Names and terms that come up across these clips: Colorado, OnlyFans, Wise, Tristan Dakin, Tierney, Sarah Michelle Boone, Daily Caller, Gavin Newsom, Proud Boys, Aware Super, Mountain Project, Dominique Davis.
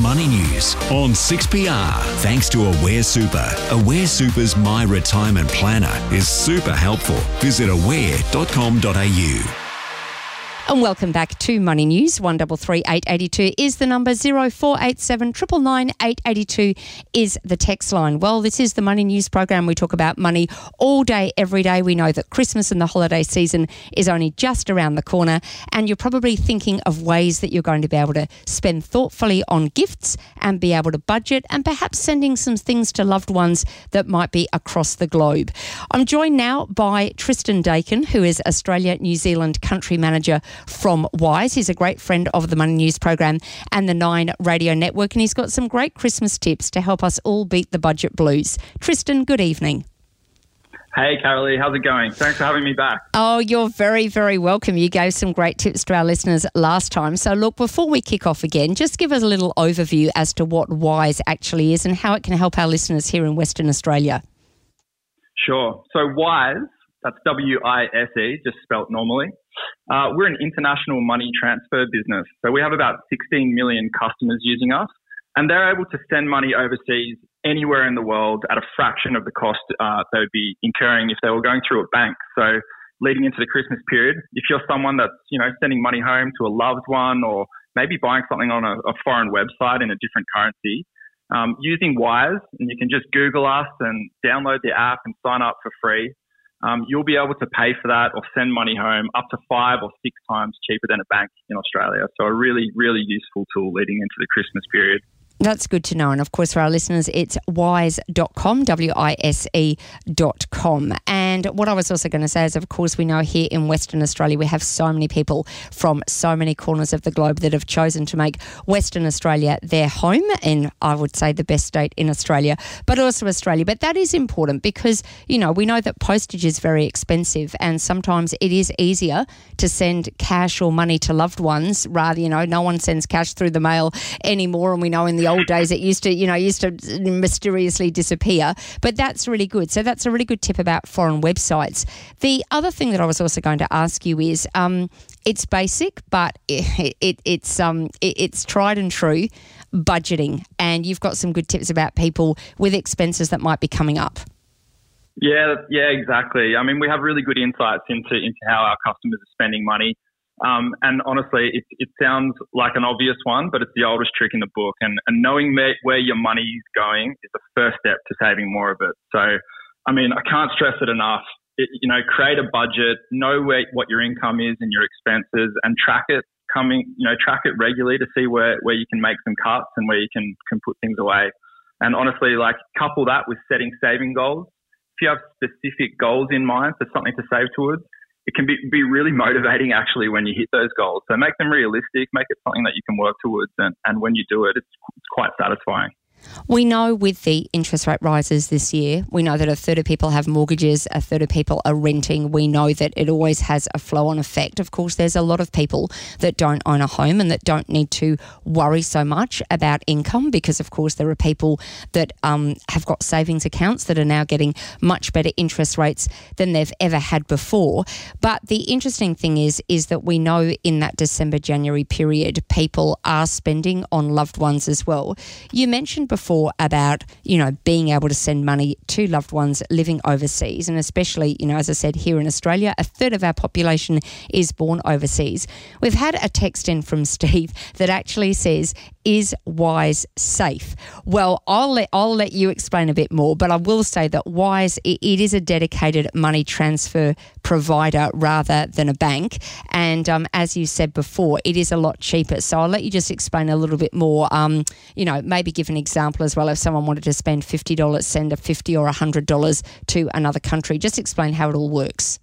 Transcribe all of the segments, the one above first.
Money News on 6PR. Thanks to Aware Super. Aware Super's My Retirement Planner is super helpful. Visit aware.com.au. And welcome back to Money News. 133882 is the number. 0487 999 882 is the text line. Well, this is the Money News program. We talk about money all day, every day. We know that Christmas and the holiday season is only just around the corner, and you're probably thinking of ways that you're going to be able to spend thoughtfully on gifts and be able to budget, and perhaps sending some things to loved ones that might be across the globe. I'm joined now by Tristan Dakin, who is Australia New Zealand Country Manager from Wise. He's a great friend of the Money News program and the Nine Radio Network, and he's got some great Christmas tips to help us all beat the budget blues. Tristan, good evening. Hey, Carolee, how's it going? Thanks for having me back. Oh, you're very, very welcome. You gave some great tips to our listeners last time. So look, before we kick off again, just give us a little overview as to what Wise actually is and how it can help our listeners here in Western Australia. Sure. So Wise, that's W-I-S-E, just spelt normally. We're an international money transfer business. So we have about 16 million customers using us, and they're able to send money overseas anywhere in the world at a fraction of the cost they would be incurring if they were going through a bank. So leading into the Christmas period, if you're someone that's, you know, sending money home to a loved one, or maybe buying something on a foreign website in a different currency, using Wise, and you can just Google us and download the app and sign up for free. You'll be able to pay for that or send money home up to 5 or 6 times cheaper than a bank in Australia. So a really, really useful tool leading into the Christmas period. That's good to know. And of course, for our listeners, it's wise.com, W-I-S-E.com. And what I was also going to say is, of course, we know here in Western Australia, we have so many people from so many corners of the globe that have chosen to make Western Australia their home, and I would say the best state in Australia, but also Australia. But that is important because, you know, we know that postage is very expensive, and sometimes it is easier to send cash or money to loved ones rather, you know, no one sends cash through the mail anymore. And we know in the old days, it used to mysteriously disappear, but that's really good. So that's a really good tip about foreign websites. The other thing that I was also going to ask you is, it's basic, but it's tried and true budgeting, and you've got some good tips about people with expenses that might be coming up. Yeah, exactly. I mean, we have really good insights into how our customers are spending money. And honestly, it sounds like an obvious one, but it's the oldest trick in the book. And knowing where your money is going is the first step to saving more of it. So, I mean, I can't stress it enough. Create a budget, know what your income is and your expenses, and track it regularly to see where you can make some cuts and where you can put things away. And honestly, like, couple that with setting saving goals. If you have specific goals in mind for something to save towards, it can be really motivating actually when you hit those goals. So make them realistic, make it something that you can work towards, and when you do it, it's quite satisfying. We know with the interest rate rises this year, we know that a third of people have mortgages, a third of people are renting. We know that it always has a flow-on effect. Of course, there's a lot of people that don't own a home and that don't need to worry so much about income because, of course, there are people that have got savings accounts that are now getting much better interest rates than they've ever had before. But the interesting thing is that we know in that December-January period, people are spending on loved ones as well. You mentioned before about, you know, being able to send money to loved ones living overseas, and especially, you know, as I said, here in Australia, a third of our population is born overseas. We've had a text in from Steve that actually says, "Is Wise safe?" Well, I'll let you explain a bit more, but I will say that Wise, it is a dedicated money transfer provider rather than a bank, and as you said before, it is a lot cheaper. So I'll let you just explain a little bit more. Maybe give an example as well. If someone wanted to spend $50, send a $50 or $100 to another country. Just explain how it all works.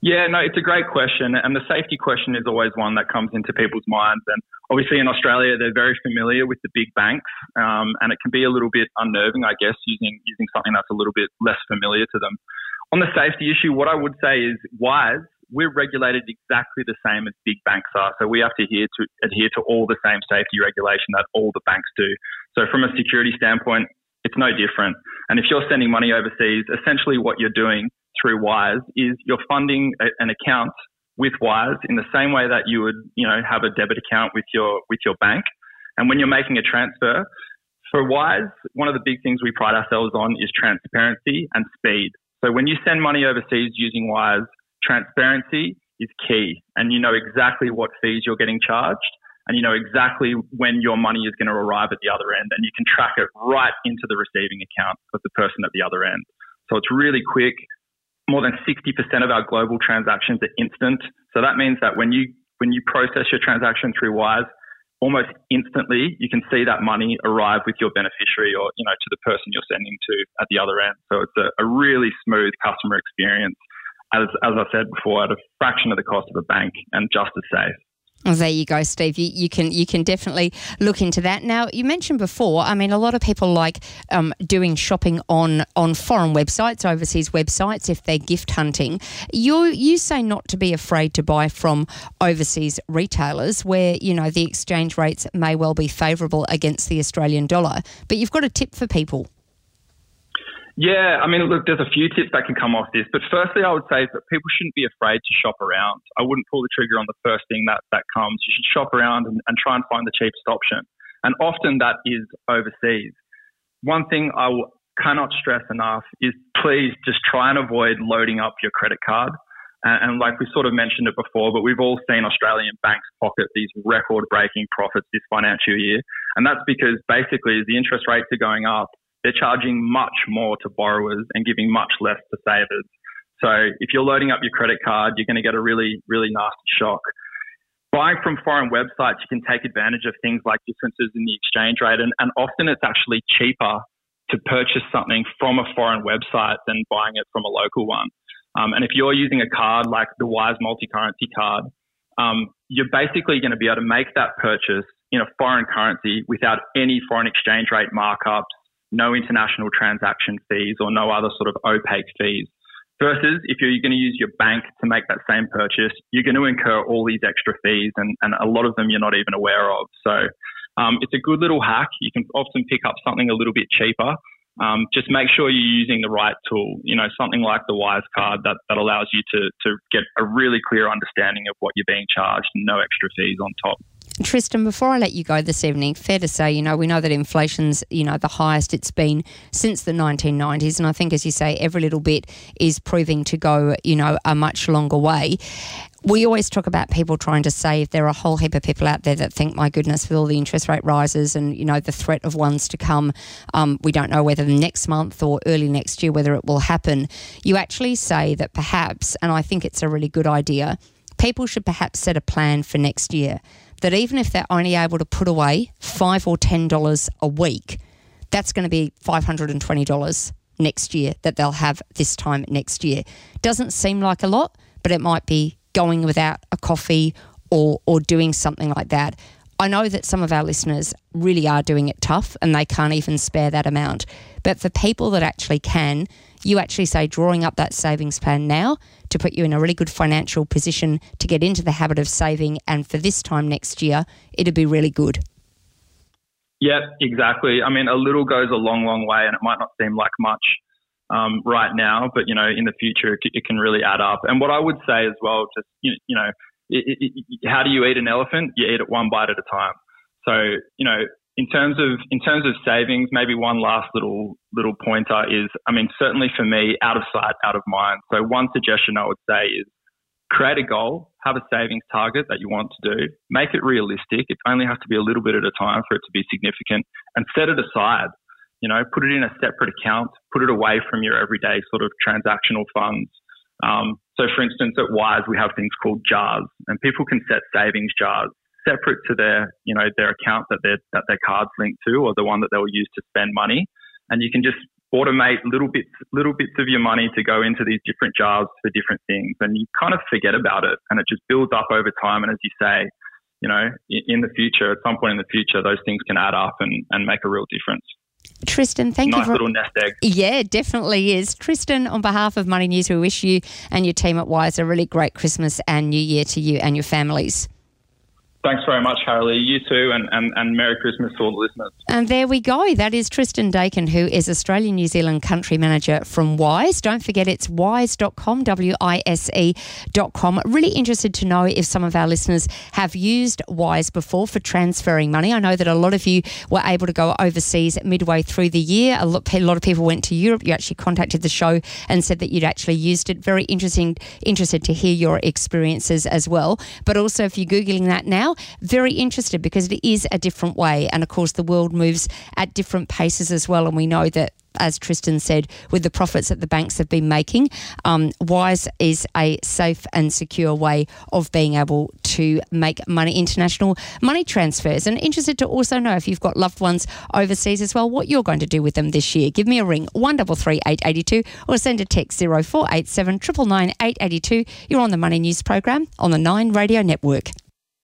Yeah, no, it's a great question. And the safety question is always one that comes into people's minds. And obviously in Australia, they're very familiar with the big banks. And it can be a little bit unnerving, I guess, using something that's a little bit less familiar to them. On the safety issue, what I would say is Wise, we're regulated exactly the same as big banks are. So we have to adhere to all the same safety regulation that all the banks do. So from a security standpoint, it's no different. And if you're sending money overseas, essentially what you're doing through Wise is you're funding an account with Wise in the same way that you would, you know, have a debit account with your bank. And when you're making a transfer, for Wise, one of the big things we pride ourselves on is transparency and speed. So when you send money overseas using Wise, transparency is key, and you know exactly what fees you're getting charged, and you know exactly when your money is going to arrive at the other end, and you can track it right into the receiving account of the person at the other end. So it's really quick. More than 60% of our global transactions are instant. So that means that when you process your transaction through Wise, almost instantly you can see that money arrive with your beneficiary or, you know, to the person you're sending to at the other end. So it's a really smooth customer experience, as I said before, at a fraction of the cost of a bank and just as safe. Well, there you go, Steve. You can definitely look into that. Now, you mentioned before, I mean, a lot of people like doing shopping on foreign websites, overseas websites, if they're gift hunting. You say not to be afraid to buy from overseas retailers where, you know, the exchange rates may well be favourable against the Australian dollar. But you've got a tip for people. Yeah, I mean, look, there's a few tips that can come off this. But firstly, I would say that people shouldn't be afraid to shop around. I wouldn't pull the trigger on the first thing that comes. You should shop around and try and find the cheapest option. And often that is overseas. One thing I cannot stress enough is please just try and avoid loading up your credit card. And like we sort of mentioned it before, but we've all seen Australian banks pocket these record-breaking profits this financial year. And that's because basically as the interest rates are going up, they're charging much more to borrowers and giving much less to savers. So if you're loading up your credit card, you're going to get a really, really nasty shock. Buying from foreign websites, you can take advantage of things like differences in the exchange rate. And often it's actually cheaper to purchase something from a foreign website than buying it from a local one. And if you're using a card like the Wise multi-currency card, you're basically going to be able to make that purchase in a foreign currency without any foreign exchange rate markups, no international transaction fees or no other sort of opaque fees. Versus if you're going to use your bank to make that same purchase, you're going to incur all these extra fees and a lot of them you're not even aware of. So it's a good little hack. You can often pick up something a little bit cheaper. Just make sure you're using the right tool, you know, something like the Wise card that allows you to get a really clear understanding of what you're being charged and no extra fees on top. Tristan, before I let you go this evening, fair to say, you know, we know that inflation's, you know, the highest it's been since the 1990s. And I think, as you say, every little bit is proving to go, you know, a much longer way. We always talk about people trying to save. There are a whole heap of people out there that think, my goodness, with all the interest rate rises and, you know, the threat of ones to come, we don't know whether next month or early next year, whether it will happen. You actually say that perhaps, and I think it's a really good idea, people should perhaps set a plan for next year, that even if they're only able to put away $5 or $10 a week, that's going to be $520 next year that they'll have this time next year. Doesn't seem like a lot, but it might be going without a coffee or doing something like that. I know that some of our listeners really are doing it tough and they can't even spare that amount. But for people that actually can, you actually say drawing up that savings plan now to put you in a really good financial position to get into the habit of saving, and for this time next year, it'd be really good. Yep, exactly. I mean, a little goes a long, long way, and it might not seem like much right now, but, you know, in the future, it can really add up. And what I would say as well, just, you know, how do you eat an elephant? You eat it one bite at a time. So, you know, in terms of savings, maybe one last little pointer is, I mean, certainly for me, out of sight, out of mind. So one suggestion I would say is create a goal, have a savings target that you want to do, make it realistic. It only has to be a little bit at a time for it to be significant, and set it aside. You know, put it in a separate account, put it away from your everyday sort of transactional funds. So for instance, at Wise, we have things called jars, and people can set savings jars separate to their, you know, their account that their card's linked to, or the one that they'll use to spend money. And you can just automate little bits of your money to go into these different jars for different things. And you kind of forget about it, and it just builds up over time. And as you say, you know, in the future, at some point in the future, those things can add up and make a real difference. Tristan, thank you. Nice little nest egg. Yeah, definitely is. Tristan, on behalf of Money News, we wish you and your team at Wise a really great Christmas and New Year to you and your families. Thanks very much, Harley. You too, and Merry Christmas to all the listeners. And there we go. That is Tristan Dakin, who is Australian New Zealand Country Manager from Wise. Don't forget, it's wise.com, WISE.com. Really interested to know if some of our listeners have used Wise before for transferring money. I know that a lot of you were able to go overseas midway through the year. A lot of people went to Europe. You actually contacted the show and said that you'd actually used it. Very interested to hear your experiences as well. But also, if you're Googling that now, very interested, because it is a different way, and of course the world moves at different paces as well, and we know that, as Tristan said, with the profits that the banks have been making, Wise is a safe and secure way of being able to make money, international money transfers. And interested to also know if you've got loved ones overseas as well, what you're going to do with them this year. Give me a ring, 133 882, or send a text 0487 999 882. You're on the Money News program on the Nine Radio Network.